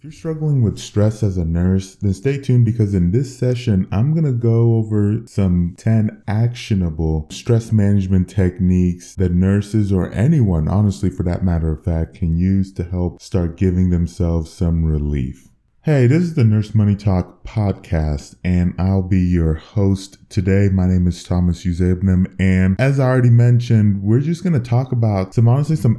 If you're struggling with stress as a nurse, then stay tuned, because in this session, I'm going to go over some 10 actionable stress management techniques that nurses, or anyone, honestly, for that matter of fact, can use to help start giving themselves some relief. Hey, this is the Nurse Money Talk podcast, and I'll be your host today. My name is Thomas Uzebnam, and as I already mentioned, we're just going to talk about some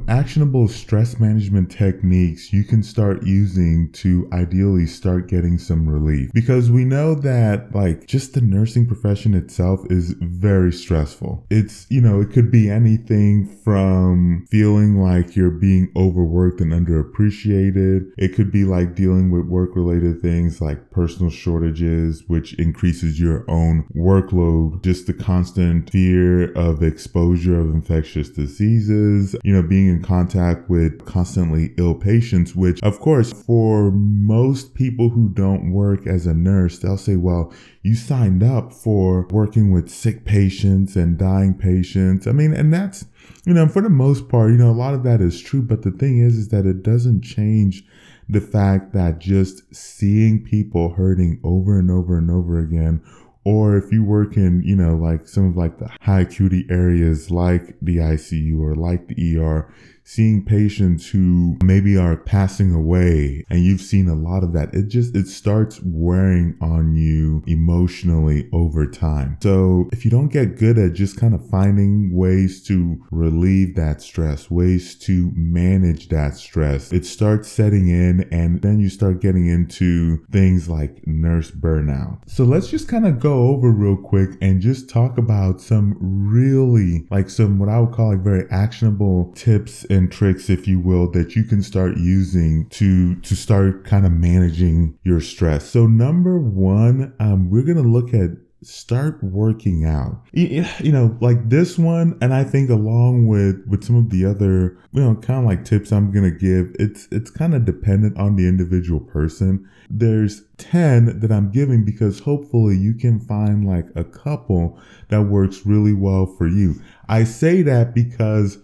actionable stress management techniques you can start using to ideally start getting some relief. Because we know that, like, just the nursing profession itself is very stressful. It's, you know, it could be anything from feeling like you're being overworked and underappreciated. It could be like dealing with work-related things like personal shortages, which increases your own workload, just the constant fear of exposure of infectious diseases, you know, being in contact with constantly ill patients, which, of course, for most people who don't work as a nurse, they'll say, well, you signed up for working with sick patients and dying patients. I mean, and that's, you know, for the most part, you know, a lot of that is true. But the thing is that it doesn't change the fact that just seeing people hurting over and over and over again, or if you work in, you know, like some of like the high acuity areas like the ICU or like the ER, seeing patients who maybe are passing away and you've seen a lot of that, it starts wearing on you emotionally over time. So if you don't get good at just kind of finding ways to relieve that stress, ways to manage that stress, it starts setting in, and then you start getting into things like nurse burnout. So let's just kind of go over real quick and just talk about some really, like, some what I would call like very actionable tips and tricks, if you will, that you can start using to start kind of managing your stress. So number one, we're going to look at start working out. You know, like this one, and I think along with some of the other, you know, kind of like tips I'm going to give, it's kind of dependent on the individual person. There's 10 that I'm giving because hopefully you can find like a couple that works really well for you. I say that because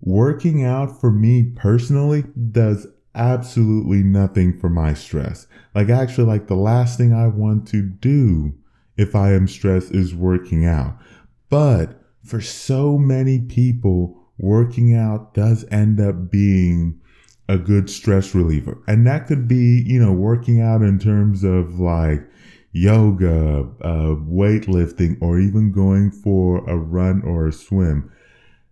working out for me personally does absolutely nothing for my stress. Like, actually, like the last thing I want to do if I am stressed is working out. But for so many people, working out does end up being a good stress reliever. And that could be, you know, working out in terms of like yoga, weightlifting, or even going for a run or a swim.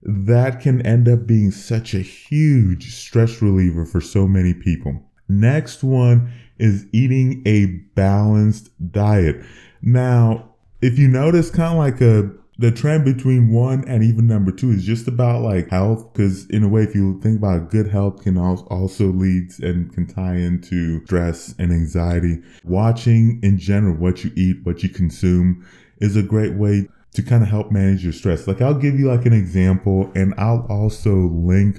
That can end up being such a huge stress reliever for so many people. Next one is eating a balanced diet. Now, if you notice, kind of like the trend between one and even number two is just about like health, because in a way, if you think about it, good health can also lead and can tie into stress and anxiety. Watching in general what you eat, what you consume is a great way to kind of help manage your stress. Like, I'll give you like an example, and I'll also link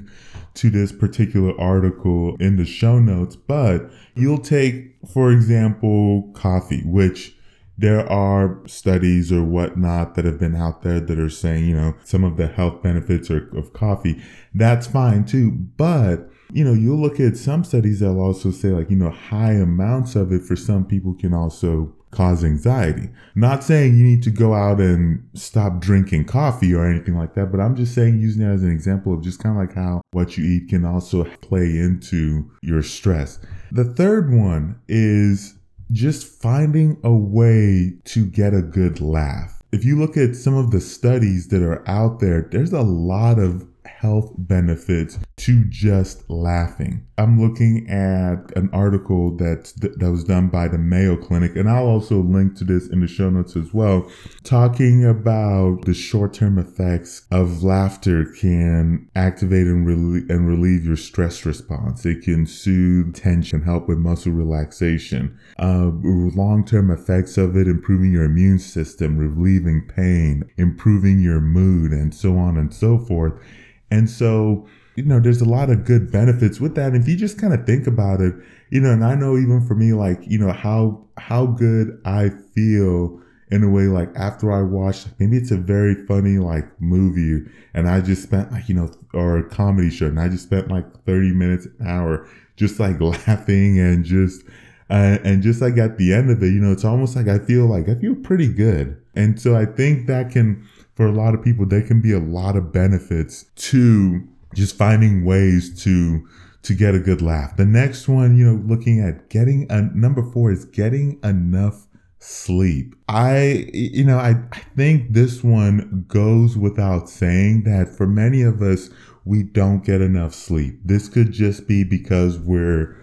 to this particular article in the show notes, but you'll take, for example, coffee, which there are studies or whatnot that have been out there that are saying, you know, some of the health benefits of coffee. That's fine too, but you know, you'll look at some studies that'll also say like, you know, high amounts of it for some people can also cause anxiety. Not saying you need to go out and stop drinking coffee or anything like that, but I'm just saying, using that as an example of just kind of like how what you eat can also play into your stress. The third one is just finding a way to get a good laugh. If you look at some of the studies that are out there, there's a lot of health benefits to just laughing. I'm looking at an article that was done by the Mayo Clinic, and I'll also link to this in the show notes as well, talking about the short-term effects of laughter can activate and relieve your stress response. It can soothe tension, help with muscle relaxation. Long-term effects of it, improving your immune system, relieving pain, improving your mood, and so on and so forth. And so, you know, there's a lot of good benefits with that. And if you just kind of think about it, you know, and I know even for me, like, you know, how good I feel in a way, like after I watched, maybe it's a very funny like movie, and I just spent like, you know, or a comedy show, and I just spent like 30 minutes, an hour just like laughing and just like at the end of it, you know, it's almost like I feel pretty good. And so I think that can, for a lot of people, there can be a lot of benefits to just finding ways to get a good laugh. The next one, you know, looking at number 4 is getting enough sleep. I think this one goes without saying that for many of us, we don't get enough sleep. This could just be because we're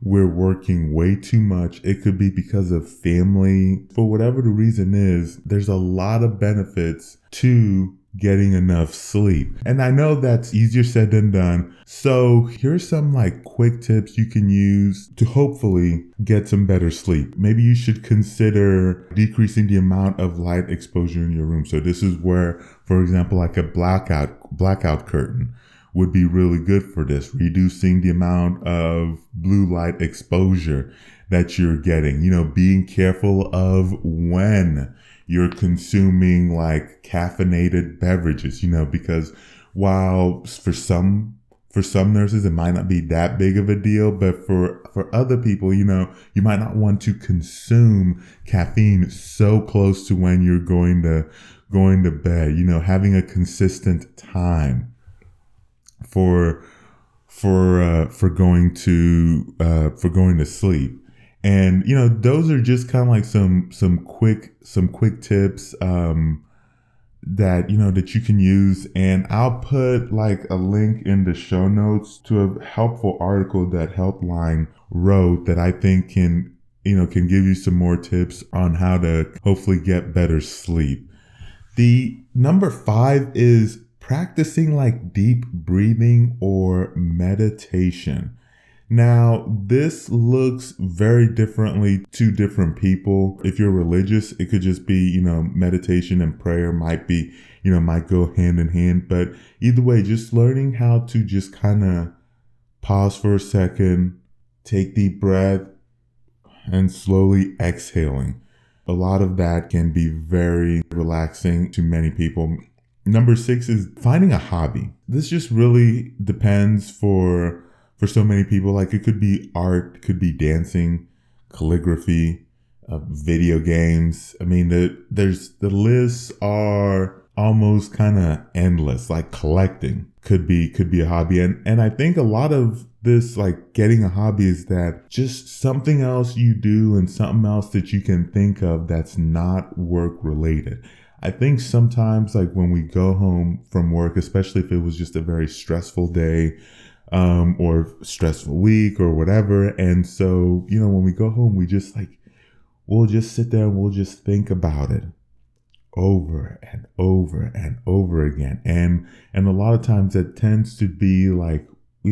working way too much. It could be because of family. For whatever the reason is, there's a lot of benefits to getting enough sleep. And I know that's easier said than done. So here's some quick tips you can use to hopefully get some better sleep. Maybe you should consider decreasing the amount of light exposure in your room. So this is where, for example, a blackout curtain would be really good for this, reducing the amount of blue light exposure that you're getting, you know, being careful of when you're consuming caffeinated beverages, you know, because while for some nurses, it might not be that big of a deal, but for other people, you know, you might not want to consume caffeine so close to when you're going to bed, you know, having a consistent time for going to sleep. And, you know, those are just kind of some quick tips, that, you know, that you can use. And I'll put a link in the show notes to a helpful article that Healthline wrote that I think can give you some more tips on how to hopefully get better sleep. The number 5 is practicing deep breathing or meditation. Now, this looks very differently to different people. If you're religious, it could just be, you know, meditation and prayer might go hand in hand. But either way, just learning how to just kind of pause for a second, take deep breath, and slowly exhaling. A lot of that can be very relaxing to many people. Number 6 is finding a hobby. This just really depends for so many people. It could be art, could be dancing, calligraphy, video games. I mean, the lists are almost kind of endless. Collecting could be a hobby, and I think a lot of this getting a hobby is that just something else you do and something else that you can think of that's not work related. I think sometimes when we go home from work, especially if it was just a very stressful day, or stressful week or whatever. And so, you know, when we go home, we just we'll just sit there and we'll just think about it over and over and over again. And a lot of times that tends to be you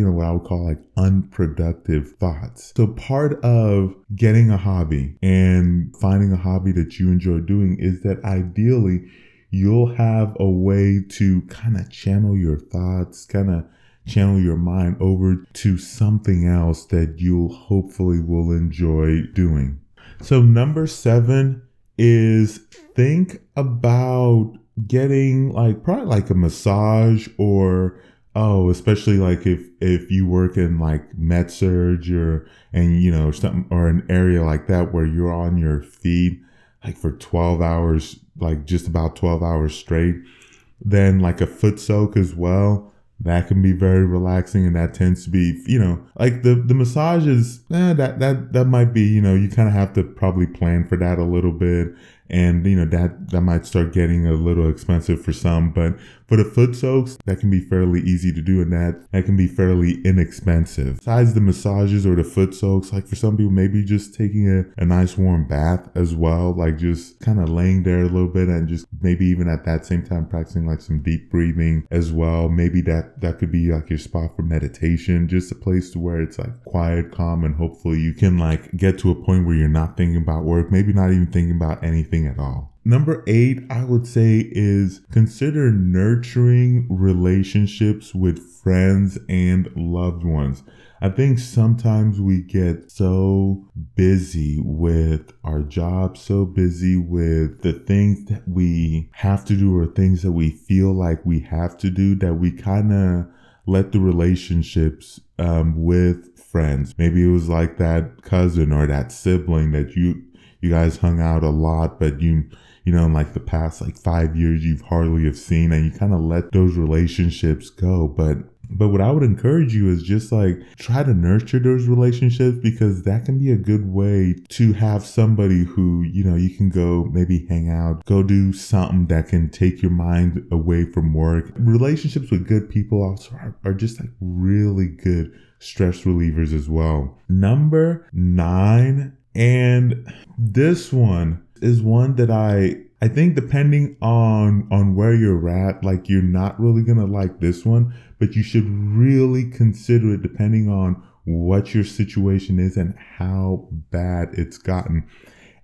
know, what I would call unproductive thoughts. So part of getting a hobby and finding a hobby that you enjoy doing is that ideally you'll have a way to kind of channel your thoughts, kind of channel your mind over to something else that you'll hopefully will enjoy doing. So number 7 is think about getting probably a massage or, especially if you work in med surg or you know, something or an area like that where you're on your feet for 12 hours, just about 12 hours straight, then a foot soak as well. That can be very relaxing, and that tends to be, you know, the massage is that might be, you know, you kind of have to probably plan for that a little bit, and you know that might start getting a little expensive for some. But for the foot soaks, that can be fairly easy to do, and that can be fairly inexpensive. Besides the massages or the foot soaks, for some people, maybe just taking a nice warm bath as well, just kind of laying there a little bit, and just maybe even at that same time practicing some deep breathing as well. Maybe that could be your spot for meditation, just a place to where it's quiet, calm, and hopefully you can get to a point where you're not thinking about work, maybe not even thinking about anything at all. Number 8, I would say, is consider nurturing relationships with friends and loved ones. I think sometimes we get so busy with our job, so busy with the things that we have to do or things that we feel we have to do, that we kind of let the relationships with friends. Maybe it was like that cousin or that sibling that you guys hung out a lot, but you know, in like the past like 5 years, you've hardly have seen, and you kind of let those relationships go. But what I would encourage you is just like try to nurture those relationships, because that can be a good way to have somebody who, you know, you can go maybe hang out, go do something that can take your mind away from work. Relationships with good people also are just like really good stress relievers as well. Number 9, and this one is one that I think depending on where you're at, like you're not really going to like this one, but you should really consider it depending on what your situation is and how bad it's gotten.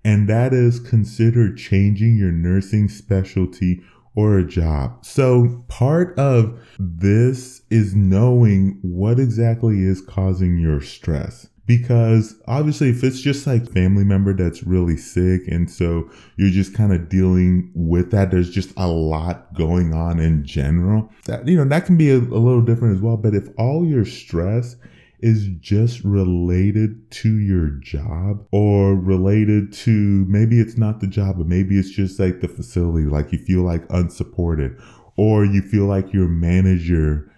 And that is, consider changing your nursing specialty or a job. So part of this is knowing what exactly is causing your stress. Because obviously if it's just like family member that's really sick, and so you're just kind of dealing with that, there's just a lot going on in general, that, you know, that can be a little different as well. But if all your stress is just related to your job, or related to, maybe it's not the job, but maybe it's just like the facility, like you feel like unsupported, or you feel like your manager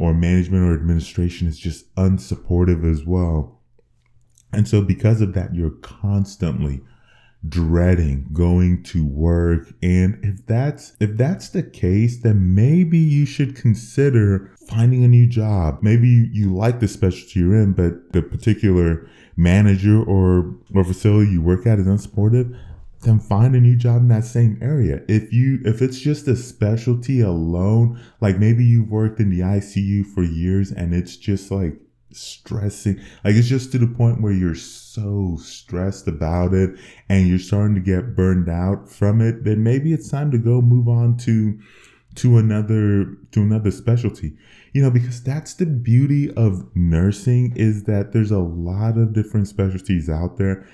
or management or administration is just unsupportive as well. And so because of that, you're constantly dreading going to work. And if that's the case, then maybe you should consider finding a new job. Maybe you like the specialty you're in, but the particular manager or facility you work at is unsupportive. Then find a new job in that same area. If it's just a specialty alone, like maybe you've worked in the ICU for years and it's just like stressing, like it's just to the point where you're so stressed about it and you're starting to get burned out from it, then maybe it's time to go move on to another specialty. You know, because that's the beauty of nursing, is that there's a lot of different specialties out there.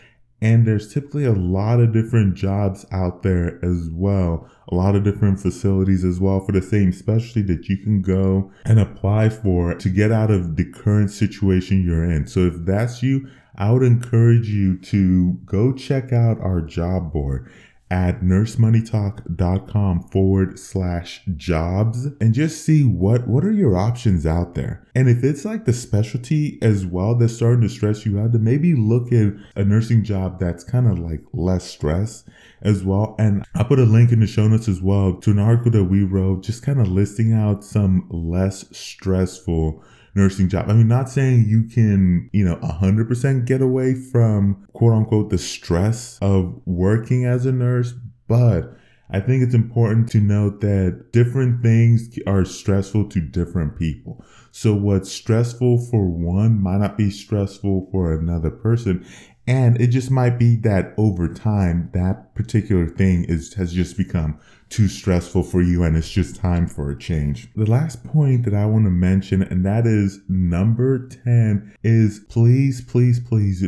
And there's typically a lot of different jobs out there as well, a lot of different facilities as well for the same specialty that you can go and apply for to get out of the current situation you're in. So if that's you, I would encourage you to go check out our job board at nursemoneytalk.com/jobs and just see what are your options out there. And if it's like the specialty as well that's starting to stress you out, then maybe look at a nursing job that's kind of like less stress as well. And I put a link in the show notes as well to an article that we wrote just kind of listing out some less stressful nursing job. I mean, not saying you can, you know, 100% get away from quote unquote the stress of working as a nurse, but I think it's important to note that different things are stressful to different people. So what's stressful for one might not be stressful for another person. And it just might be that over time, that particular thing has just become too stressful for you, and it's just time for a change. The last point that I want to mention, and that is number 10, is please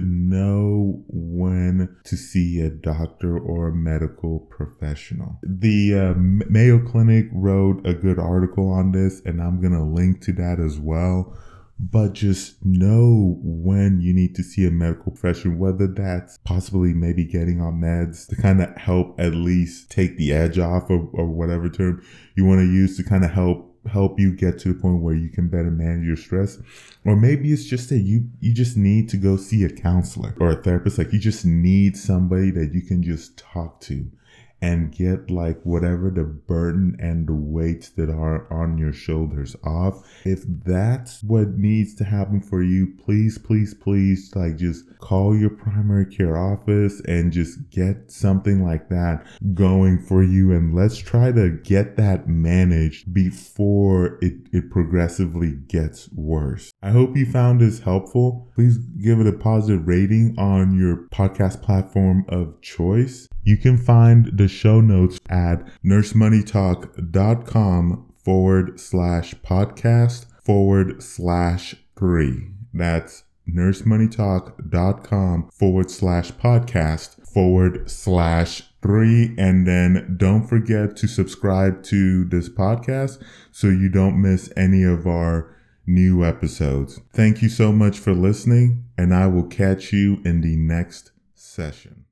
know when to see a doctor or a medical professional. The Mayo Clinic wrote a good article on this, and I'm going to link to that as well. But just know when you need to see a medical professional, whether that's possibly maybe getting on meds to kind of help at least take the edge off or whatever term you want to use to kind of help you get to the point where you can better manage your stress. Or maybe it's just that you just need to go see a counselor or a therapist. Like you just need somebody that you can just talk to and get like whatever the burden and the weights that are on your shoulders off. If that's what needs to happen for you, please like just call your primary care office and just get something like that going for you, and let's try to get that managed before it progressively gets worse. I hope you found this helpful. Please give it a positive rating on your podcast platform of choice. You can find the show notes at nursemoneytalk.com/podcast/3. That's nursemoneytalk.com/podcast/3. And then don't forget to subscribe to this podcast so you don't miss any of our new episodes. Thank you so much for listening, and I will catch you in the next session.